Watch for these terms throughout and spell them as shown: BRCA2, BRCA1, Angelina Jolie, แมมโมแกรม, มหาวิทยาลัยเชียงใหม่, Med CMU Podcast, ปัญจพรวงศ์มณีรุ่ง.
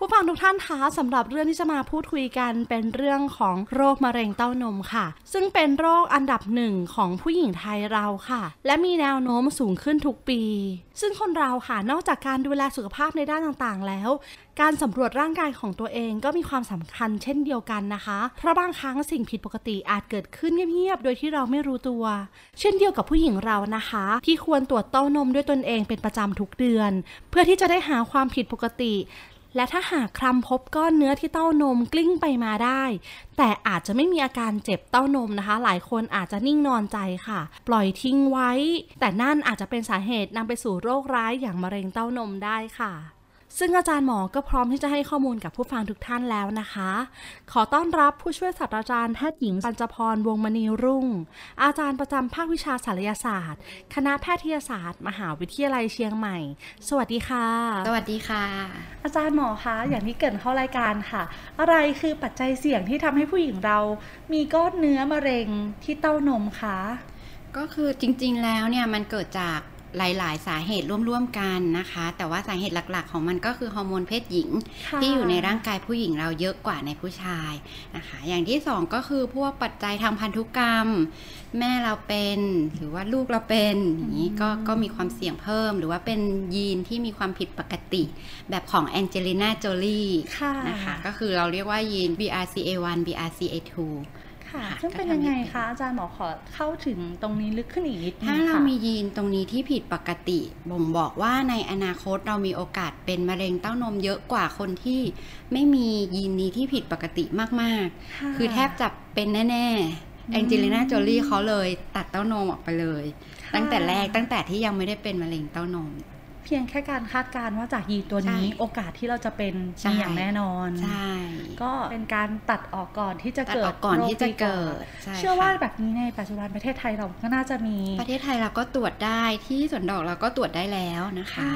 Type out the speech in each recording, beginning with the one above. ผู้ฟังทุกท่านคะสำหรับเรื่องที่จะมาพูดคุยกันเป็นเรื่องของโรคมะเร็งเต้านมค่ะซึ่งเป็นโรคอันดับหนึ่งของผู้หญิงไทยเราค่ะและมีแนวโน้มสูงขึ้นทุกปีซึ่งคนเราค่ะนอกจากการดูแลสุขภาพในด้านต่างๆแล้วการสำรวจร่างกายของตัวเองก็มีความสำคัญเช่นเดียวกันนะคะเพราะบางครั้งสิ่งผิดปกติอาจเกิดขึ้นเงียบๆโดยที่เราไม่รู้ตัวเช่นเดียวกับผู้หญิงเรานะคะที่ควรตรวจเต้านมด้วยตนเองเป็นประจำทุกเดือนเพื่อที่จะได้หาความผิดปกติและถ้าหากคลำพบก้อนเนื้อที่เต้านมกลิ้งไปมาได้แต่อาจจะไม่มีอาการเจ็บเต้านมนะคะหลายคนอาจจะนิ่งนอนใจค่ะปล่อยทิ้งไว้แต่นั่นอาจจะเป็นสาเหตุนำไปสู่โรคร้ายอย่างมะเร็งเต้านมได้ค่ะซึ่งอาจารย์หมอก็พร้อมที่จะให้ข้อมูลกับผู้ฟังทุกท่านแล้วนะคะขอต้อนรับผู้ช่วยศาสตราจารย์แพทย์หญิงปัญจพรวงศ์มณีรุ่งอาจารย์ประจำภาควิชาศัลยศาสตร์คณะแพทยศาสตร์มหาวิทยาลัยเชียงใหม่สวัสดีค่ะสวัสดีค่ะอาจารย์หมอคะอย่างที่เกริ่นเข้ารายการค่ะอะไรคือปัจจัยเสี่ยงที่ทำให้ผู้หญิงเรามีก้อนเนื้อมะเร็งที่เต้านมคะก็คือจริงๆแล้วเนี่ยมันเกิดจากหลายๆสาเหตุร่วมๆกันนะคะแต่ว่าสาเหตุหลักๆของมันก็คือฮอร์โมนเพศหญิงที่อยู่ในร่างกายผู้หญิงเราเยอะกว่าในผู้ชายนะคะอย่างที่สองก็คือพวกปัจจัยทางพันธุกรรมแม่เราเป็นหรือว่าลูกเราเป็นอย่างนี้ก็มีความเสี่ยงเพิ่มหรือว่าเป็นยีนที่มีความผิดปกติแบบของแองเจลิน่าโจลี่นะคะก็คือเราเรียกว่ายีน BRCA1 BRCA2ซึ่งเป็นยังไงคะอาจารย์หมอขอเข้าถึงตรงนี้ลึกขึ้นอีกนิดนึงค่ะถ้าเรามียีนตรงนี้ที่ผิดปกติบ่งบอกว่าในอนาคตเรามีโอกาสเป็นมะเร็งเต้านมเยอะกว่าคนที่ไม่มียีนนี้ที่ผิดปกติมากๆคือแทบจะเป็นแน่ๆแองเจลิน่าโจลี่เขาเลยตัดเต้านมออกไปเลยตั้งแต่แรกตั้งแต่ที่ยังไม่ได้เป็นมะเร็งเต้านมเพียงแค่การคาดการณ์ว่าจากยีนตัวนี้โอกาสที่เราจะเป็นมีอย่างแน่นอนใช่ก็เป็นการตัดออกก่อนที่จะเกิดก่อนที่จะเกิดเชื่อว่าแบบนี้ในปัจจุบันประเทศไทยเราก็น่าจะมีประเทศไทยเราก็ตรวจได้ที่สวนดอกเราก็ตรวจได้แล้วนะคะ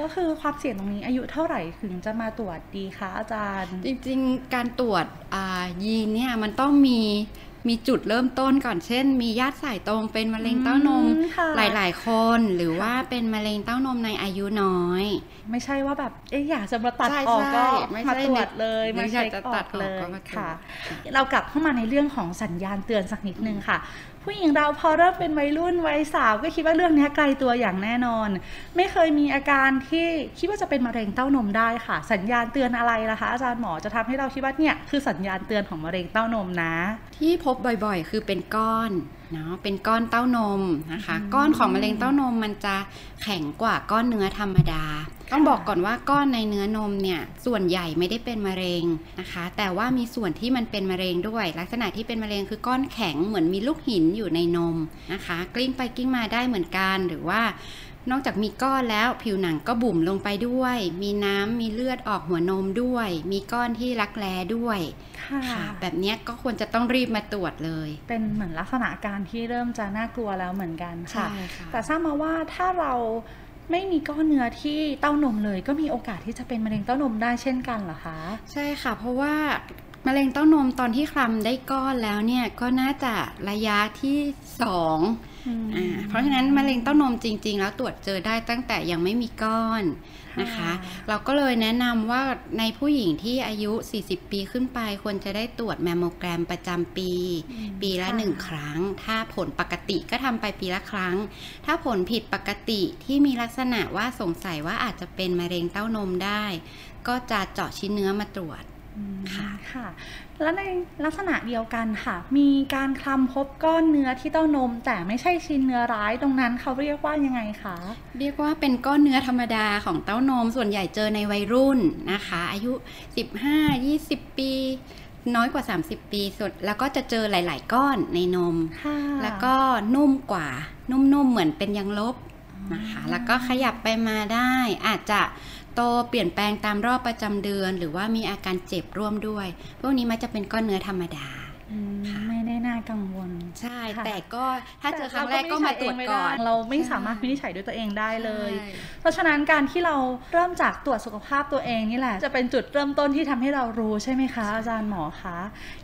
ก็คือความเสี่ยงตรงนี้อายุเท่าไหร่ถึงจะมาตรวจดีคะอาจารย์จริงๆการตรวจยีนเนี่ยมันต้องมีจุดเริ่มต้นก่อนเช่นมีญาติสายตรงเป็นมะเร็งเต้านมหลายๆคนหรือว่าเป็นมะเร็งเต้านมในอายุน้อยไม่ใช่ว่าแบบอยากจะมาตัดออกก็มาตรวจเลยไม่ใช่จะตัดเลยค่ะเรากลับเข้ามาในเรื่องของสัญญาณเตือนสักนิดนึงค่ะผู้หญิงเราพอเริ่มเป็นวัยรุ่นวัยสาวก็คิดว่าเรื่องนี้ไกลตัวอย่างแน่นอนไม่เคยมีอาการที่คิดว่าจะเป็นมะเร็งเต้านมได้ค่ะสัญญาณเตือนอะไรล่ะคะอาจารย์หมอจะทำให้เราคิดว่าเนี่ยคือสัญญาณเตือนของมะเร็งเต้านมนะที่พบบ่อยๆคือเป็นก้อนเนาะเป็นก้อนเต้านมนะคะก้อนของมะเร็งเต้านมมันจะแข็งกว่าก้อนเนื้อธรรมดาต้องบอกก่อนว่าก้อนในเนื้อนมเนี่ยส่วนใหญ่ไม่ได้เป็นมะเร็งนะคะแต่ว่ามีส่วนที่มันเป็นมะเร็งด้วยลักษณะที่เป็นมะเร็งคือก้อนแข็งเหมือนมีลูกหินอยู่ในนมนะคะกลิ้งไปกลิ้งมาได้เหมือนกันหรือว่านอกจากมีก้อนแล้วผิวหนังก็บุ๋มลงไปด้วยมีน้ำมีเลือดออกหัวนมด้วยมีก้อนที่รักแร้ด้วยค่ะแบบนี้ก็ควรจะต้องรีบมาตรวจเลยเป็นเหมือนลักษณะการที่เริ่มจะน่ากลัวแล้วเหมือนกันค่ะแต่ทราบมาว่าถ้าเราไม่มีก้อนเนื้อที่เต้านมเลยก็มีโอกาสที่จะเป็นมะเร็งเต้านมได้เช่นกันเหรอคะใช่ค่ะเพราะว่ามะเร็งเต้านมตอนที่คลำได้ก้อนแล้วเนี่ยก็น่าจะระยะที่ 2 เพราะฉะนั้นมะเร็งเต้านมจริงๆแล้วตรวจเจอได้ตั้งแต่ยังไม่มีก้อนนะคะเราก็เลยแนะนำว่าในผู้หญิงที่อายุ40ปีขึ้นไปควรจะได้ตรวจแมมโมแกรมประจำปีละ1ครั้งถ้าผลปกติก็ทำไปปีละครั้งถ้าผลผิดปกติที่มีลักษณะว่าสงสัยว่าอาจจะเป็นมะเร็งเต้านมได้ก็จะเจาะชิ้นเนื้อมาตรวจค่ะและในลักษณะเดียวกันค่ะมีการคลำพบก้อนเนื้อที่เต้านมแต่ไม่ใช่ชิ้นเนื้อร้ายตรงนั้นเขาเรียกว่ายังไงคะเรียกว่าเป็นก้อนเนื้อธรรมดาของเต้านมส่วนใหญ่เจอในวัยรุ่นนะคะอายุ 15-20 ปีน้อยกว่า30ปีสุดแล้วก็จะเจอหลายๆก้อนในนมแล้วก็นุ่มกว่านุ่มๆเหมือนเป็นยางลบนะคะแล้วก็ขยับไปมาได้อาจจะโตเปลี่ยนแปลงตามรอบประจำเดือนหรือว่ามีอาการเจ็บร่วมด้วยพวกนี้มันจะเป็นก้อนเนื้อธรรมดาไม่ได้น่ากังวลใช่แต่ก็ถ้าเจอครั้งแรกก็มาตรวจก่อนเราไม่สามารถวินิจฉัยด้วยตัวเองได้เลยเพราะฉะนั้นการที่เราเริ่มจากตรวจสุขภาพตัวเองนี่แหละจะเป็นจุดเริ่มต้นที่ทำให้เรารู้ใช่ไหมคะอาจารย์หมอคะ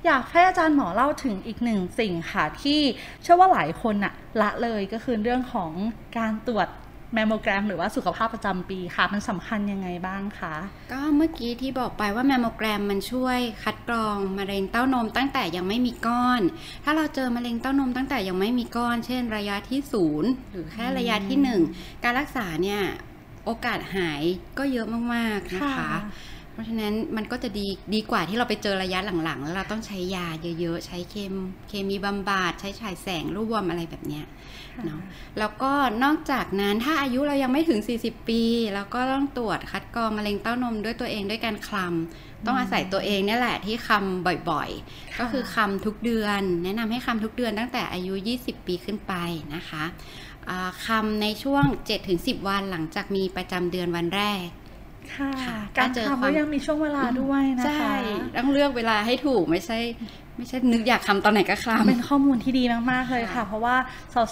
อยากให้อาจารย์หมอเล่าถึงอีกหนึ่งสิ่งค่ะที่เชื่อว่าหลายคนน่ะละเลยก็คือเรื่องของการตรวจแมมโมแกรมหรือว่าสุขภาพประจำปีค่ะมันสำคัญยังไงบ้างคะก็เมื่อกี้ที่บอกไปว่าแมมโมแกรมมันช่วยคัดกรองมะเร็งเต้านมตั้งแต่ยังไม่มีก้อนถ้าเราเจอมะเร็งเต้านมตั้งแต่ยังไม่มีก้อนเช่นระยะที่0หรือแค่ระยะที่1การรักษาเนี่ยโอกาสหายก็เยอะมากๆนะคะเพราะฉะนั้นมันก็จะดีกว่าที่เราไปเจอระยะหลังๆแล้วเราต้องใช้ยาเยอะๆใช้เคมีบำบัดใช้ฉายแสงร่วมอะไรแบบเนี้ยเนาะแล้วก็นอกจากนั้นถ้าอายุเรายังไม่ถึง40ปีเราก็ต้องตรวจคัดกรองมะเร็งเต้านมด้วยตัวเองด้วยการคลำต้องอาศัยตัวเองนี่แหละที่คำบ่อยๆก็คือคำทุกเดือนแนะนำให้คำทุกเดือนตั้งแต่อายุ20ปีขึ้นไปนะคะคำในช่วง 7-10 วันหลังจากมีประจำเดือนวันแรกการเจอความยังมีช่วงเวลาด้วยนะคะต้องเลือกเวลาให้ถูกไม่ใช่นึกอยากคำตอนไหนก็คลำเป็นข้อมูลที่ดีมากๆเลยค่ะเพราะว่า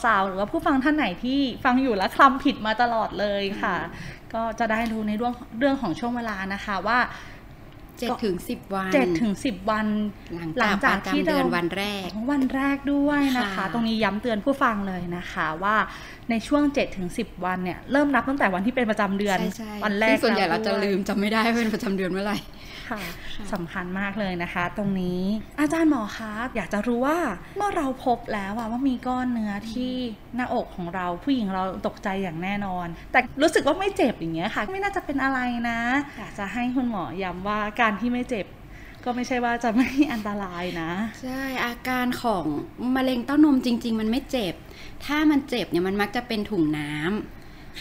สาวๆหรือว่าผู้ฟังท่านไหนที่ฟังอยู่แล้วคลำผิดมาตลอดเลยค่ะก็จะได้รู้ในเรื่องของช่วงเวลานะคะว่า7-10 วันหลังจากที่เดือนวันแรกด้วยนะคะตรงนี้ย้ำเตือนผู้ฟังเลยนะคะว่าในช่วง 7-10 วันเนี่ยเริ่มนับตั้งแต่วันที่เป็นประจำเดือนวันแรกส่วนใหญ่เราจะลืมจำไม่ได้ว่าเป็นประจำเดือนเมื่อไหร่สำคัญมากเลยนะคะตรงนี้อาจารย์หมอคะอยากจะรู้ว่าเมื่อเราพบแล้วว่ามีก้อนเนื้อที่หน้าอกของเราผู้หญิงเราตกใจอย่างแน่นอนแต่รู้สึกว่าไม่เจ็บอย่างเงี้ยค่ะไม่น่าจะเป็นอะไรนะอยากจะให้คุณหมอย้ำว่าการที่ไม่เจ็บก็ไม่ใช่ว่าจะไม่อันตรายนะใช่อาการของมะเร็งเต้านมจริงๆมันไม่เจ็บถ้ามันเจ็บเนี่ยมันมักจะเป็นถุงน้ำ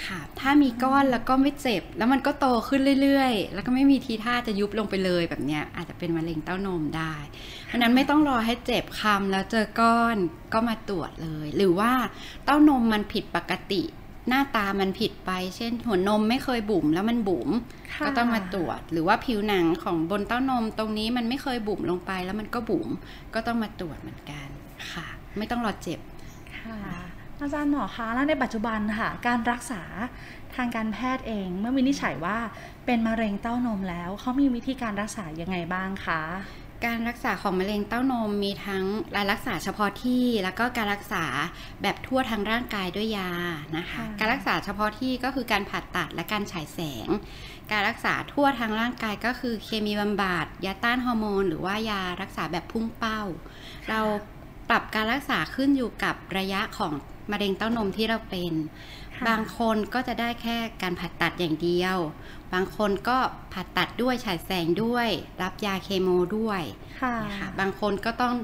ค่ะถ้ามีก้อนแล้วก็ไม่เจ็บแล้วมันก็โตขึ้นเรื่อยๆแล้วก็ไม่มีทีท่าจะยุบลงไปเลยแบบเนี้ยอาจจะเป็นมะเร็งเต้านมได้เพราะนั้นไม่ต้องรอให้เจ็บคำแล้วเจอก้อนก็มาตรวจเลยหรือว่าเต้านมมันผิดปกติหน้าตามันผิดไปเช่นหัวนมไม่เคยบุ๋มแล้วมันบุ๋มก็ต้องมาตรวจหรือว่าผิวหนังของบนเต้านมตรงนี้มันไม่เคยบุ๋มลงไปแล้วมันก็บุ๋มก็ต้องมาตรวจเหมือนกันค่ะไม่ต้องรอเจ็บค่ะอาจารย์หมอคะแล้วในปัจจุบันค่ะการรักษาทางการแพทย์เองเมื่อวินิจฉัยว่าเป็นมะเร็งเต้านมแล้วเขามีวิธีการรักษายังไงบ้างคะการรักษาของมะเร็งเต้านมมีทั้งการรักษาเฉพาะที่แล้วก็การรักษาแบบทั่วทางร่างกายด้วยยานะคะการรักษาเฉพาะที่ก็คือการผ่าตัดและการฉายแสงการรักษาทั่วทางร่างกายก็คือเคมีบำบัดยาต้านฮอร์โมนหรือว่ายารักษาแบบพุ่งเป้าเราปรับการรักษาขึ้นอยู่กับระยะของมะเร็งเต้านมที่เราเป็นบางคนก็จะได้แค่การผ่าตัดอย่างเดียวบางคนก็ผ่าตัดด้วยฉายแสงด้วยรับยาเคมีด้วยค่ะบางคนก็ต้อง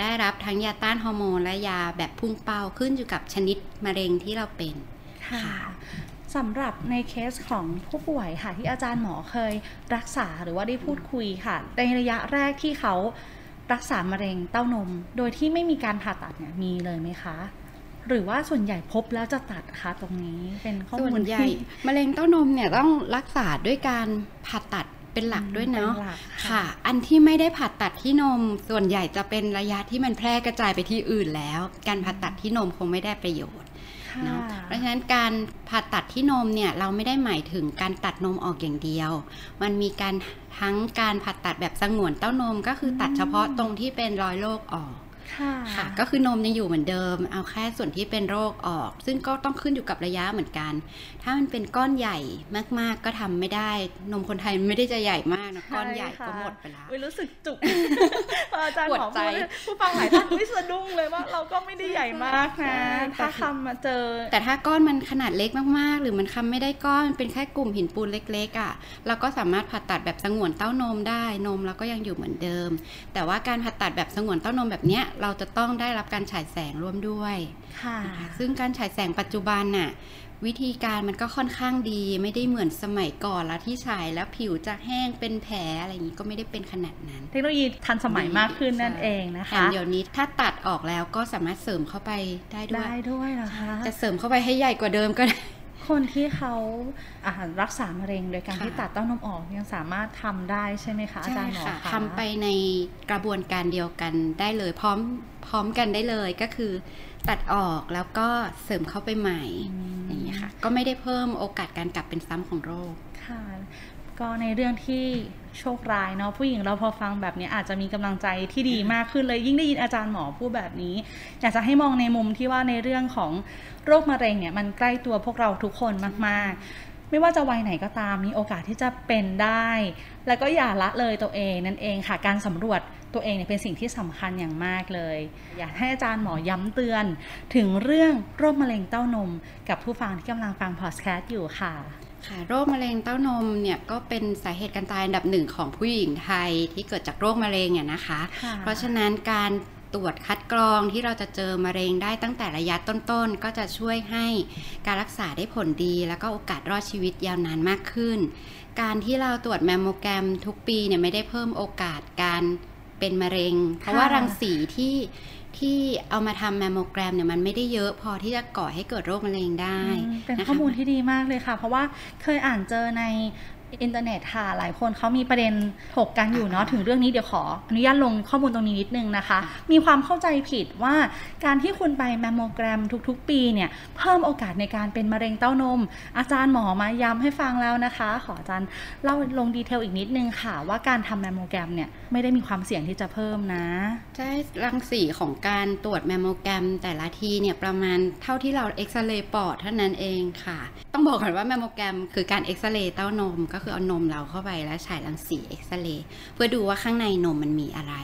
ได้รับทั้งยาต้านฮอร์โมนและยาแบบพุ่งเป้าขึ้นอยู่กับชนิดมะเร็งที่เราเป็นค่ะสำหรับในเคสของผู้ป่วยค่ะที่อาจารย์หมอเคยรักษาหรือว่าได้พูดคุยค่ะในระยะแรกที่เขารักษามะเร็งเต้านมโดยที่ไม่มีการผ่าตัดเนี่ยมีเลยไหมคะหรือว่าส่วนใหญ่พบแล้วจะตัดคะตรงนี้เป็นข้อมูลใหญ่มะเร็งเต้านมเนี่ยต้องรักษาด้วยการผ่าตัดเป็นหลักด้วยเนาะค่ะอันที่ไม่ได้ผ่าตัดที่นมส่วนใหญ่จะเป็นระยะที่มันแพร่กระจายไปที่อื่นแล้วการผ่าตัดที่นมคงไม่ได้ประโยชน์เนาะเพราะฉะนั้นการผ่าตัดที่นมเนี่ยเราไม่ได้หมายถึงการตัดนมออกอย่างเดียวมันมีการทั้งการผ่าตัดแบบสงวนเต้านมก็คือตัดเฉพาะตรงที่เป็นรอยโรคออก ค่ะก็คือนมยังอยู่เหมือนเดิมเอาแค่ส่วนที่เป็นโรคออกซึ่งก็ต้องขึ้นอยู่กับระยะเหมือนกันถ้ามันเป็นก้อนใหญ่มากๆก็ทำไม่ได้นมคนไทยไม่ได้จะใหญ่มากนะก้อนใหญ่ก็หมดไปแล้วรู้สึกจุกอาจารย์หมอผู้ฟังหลายท่านสะดุ้งเลยว่าเราก็ไม่ได้ใหญ่มากนะถ้าคำมาเจอแต่ถ้าก้อนมันขนาดเล็กมากๆหรือมันคำไม่ได้ก้อนเป็นแค่กลุ่มหินปูนเล็กๆอ่ะเราก็สามารถผ่าตัดแบบสงวนเต้านมได้นมเราก็ยังอยู่เหมือนเดิมแต่ว่าการผ่าตัดแบบสงวนเต้านมแบบเนี้ยเราจะต้องได้รับการฉายแสงร่วมด้วยค่ะซึ่งการฉายแสงปัจจุบันน่ะวิธีการมันก็ค่อนข้างดีไม่ได้เหมือนสมัยก่อนแล้วที่ฉายแล้วผิวจะแห้งเป็นแผลอะไรอย่างนี้ก็ไม่ได้เป็นขนาดนั้นเทคโนโลยีทันสมัยมากขึ้นนั่นเองนะคะเดี๋ยวนี้ถ้าตัดออกแล้วก็สามารถเสริมเข้าไปได้ด้วยได้ด้วยเหรอคะจะเสริมเข้าไปให้ใหญ่กว่าเดิมก็ได้คนที่เขารักษามะเร็งโดยการที่ตัดเต้านมออกยังสามารถทำได้ใช่ไหมคะอาจารย์หมอคะทำไปในกระบวนการเดียวกันได้เลยพร้อมกันได้เลยก็คือตัดออกแล้วก็เสริมเข้าไปใหม่อย่างนี้ค่ะก็ไม่ได้เพิ่มโอกาสการกลับเป็นซ้ำของโรคค่ะก็ในเรื่องที่โชคร้ายเนาะผู้หญิงเราพอฟังแบบนี้อาจจะมีกำลังใจที่ดีมากขึ้นเลยยิ่งได้ยินอาจารย์หมอพูดแบบนี้อยากจะให้มองในมุมที่ว่าในเรื่องของโรคมะเร็งเนี่ยมันใกล้ตัวพวกเราทุกคนมากๆไม่ว่าจะวัยไหนก็ตามมีโอกาสที่จะเป็นได้แล้วก็อย่าละเลยตัวเองนั่นเองค่ะการสำรวจตัวเองเนี่ยเป็นสิ่งที่สำคัญอย่างมากเลยอยากให้อาจารย์หมอย้ำเตือนถึงเรื่องโรคมะเร็งเต้านมกับผู้ฟังที่กำลังฟังพอดแคสต์อยู่ค่ะโรคมะเร็งเต้านมเนี่ยก็เป็นสาเหตุการตายอันดับหนึ่งของผู้หญิงไทยที่เกิดจากโรคมะเร็งเนี่ยนะคะเพราะฉะนั้นการตรวจคัดกรองที่เราจะเจอมะเร็งได้ตั้งแต่ระยะต้นๆก็จะช่วยให้การรักษาได้ผลดีแล้วก็โอกาสรอดชีวิตยาวนานมากขึ้นการที่เราตรวจแมมโมแกรมทุกปีเนี่ยไม่ได้เพิ่มโอกาสการเป็นมะเร็งเพราะว่ารังสีที่เอามาทำแมมโมแกรมเนี่ยมันไม่ได้เยอะพอที่จะก่อให้เกิดโรคมะเร็งได้เป็นข้อมูลที่ดีมากเลยค่ะเพราะว่าเคยอ่านเจอในอินเทอร์เน็ตค่ะหลายคนเขามีประเด็นถกกันอยู่เนาะถึงเรื่องนี้เดี๋ยวขออนุญาตลงข้อมูลตรงนี้นิดนึงนะคะมีความเข้าใจผิดว่าการที่คุณไปแมมโมแกรมทุกๆปีเนี่ยเพิ่มโอกาสในการเป็นมะเร็งเต้านมอาจารย์หมอมาย้ำให้ฟังแล้วนะคะขออาจารย์เล่าลงดีเทลอีกนิดนึงค่ะว่าการทำแมมโมแกรมเนี่ยไม่ได้มีความเสี่ยงที่จะเพิ่มนะใช่รังสีของการตรวจแมมโมแกรมแต่ละทีเนี่ยประมาณเท่าที่เราเอ็กซเรย์ปอดเท่านั้นเองค่ะต้องบอกก่อนว่าแมมโมแกรมคือการเอ็กซเรย์เต้านมก็คือเอานมเราเข้าไปแล้วฉายรังสีเอ็กซเรย์เพื่อดูว่าข้างในนมมันมีอะไร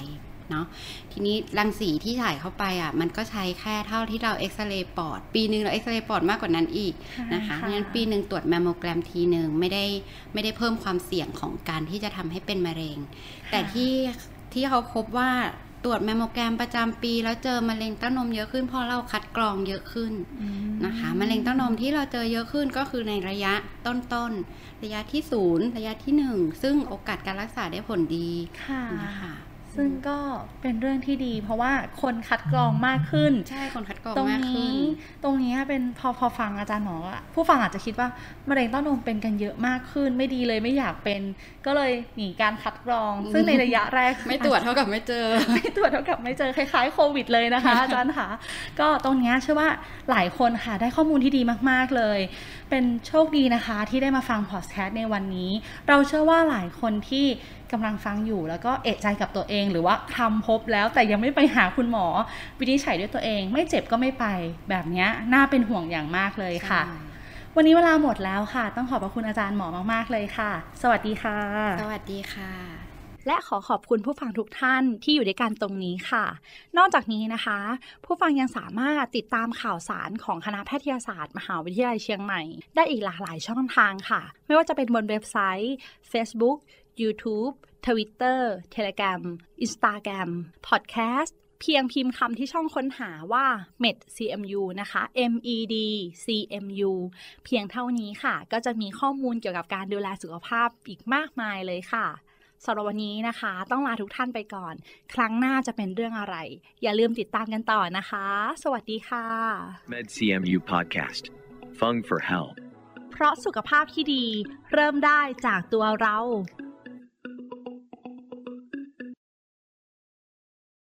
เนาะทีนี้รังสีที่ฉายเข้าไปอ่ะมันก็ใช้แค่เท่าที่เราเอ็กซเรย์ปอดปีนึงเราเอ็กซเรย์ปอดมากกว่านั้นอีกนะคะงั้นปีนึงตรวจแมมโมแกรมทีนึงไม่ได้เพิ่มความเสี่ยงของการที่จะทำให้เป็นมะเร็งแต่ที่เขาพบว่าตรวจแมมโมแกรมประจำปีแล้วเจอมะเร็งเต้านมเยอะขึ้นเพราะเราคัดกรองเยอะขึ้นนะคะมะเร็งเต้านมที่เราเจอเยอะขึ้นก็คือในระยะต้นๆระยะที่0ระยะที่1ซึ่งโอกาสการรักษาได้ผลดีค่ะนะคะซึ่งก็เป็นเรื่องที่ดีเพราะว่าคนคัดกรองมากขึ้นใช่คนคัดกรองมากขึ้นตรงนี้เป็นพอฟังอาจารย์หมอผู้ฟังอาจจะคิดว่ามะเร็งเต้านมเป็นกันเยอะมากขึ้นไม่ดีเลยไม่อยากเป็นก็เลยหนีการคัดกรองซึ่งในระยะแรกไม่ตรวจเท่ากับไม่เจอคล้ายๆโควิดเลยนะคะอาจารย์ค่ะก็ตรงนี้เชื่อว่าหลายคนค่ะได้ข้อมูลที่ดีมากๆเลยเป็นโชคดีนะคะที่ได้มาฟังพอดแคสต์ในวันนี้เราเชื่อว่าหลายคนที่กำลังฟังอยู่แล้วก็เอะใจกับตัวเองหรือว่าทำพบแล้วแต่ยังไม่ไปหาคุณหมอวินิจฉัยด้วยตัวเองไม่เจ็บก็ไม่ไปแบบนี้น่าเป็นห่วงอย่างมากเลยค่ะวันนี้เวลาหมดแล้วค่ะต้องขอบพระคุณอาจารย์หมอมากๆเลยค่ะสวัสดีค่ะและขอขอบคุณผู้ฟังทุกท่านที่อยู่ด้วยกันตรงนี้ค่ะนอกจากนี้นะคะผู้ฟังยังสามารถติดตามข่าวสารของคณะแพทยศาสตร์มหาวิทยาลัยเชียงใหม่ได้อีกหลากหลายช่องทางค่ะไม่ว่าจะเป็นบนเว็บไซต์ Facebook YouTube Twitter Telegram Instagram Podcast เพียงพิมพ์คำที่ช่องค้นหาว่า Med CMU นะคะ MED CMU เพียงเท่านี้ค่ะก็จะมีข้อมูลเกี่ยวกับการดูแลสุขภาพอีกมากมายเลยค่ะสำหรับวันนี้นะคะต้องลาทุกท่านไปก่อนครั้งหน้าจะเป็นเรื่องอะไรอย่าลืมติดตามกันต่อนะคะสวัสดีค่ะ Med CMU Podcast Fun for Health เพราะสุขภาพที่ดีเริ่มได้จากตัวเรา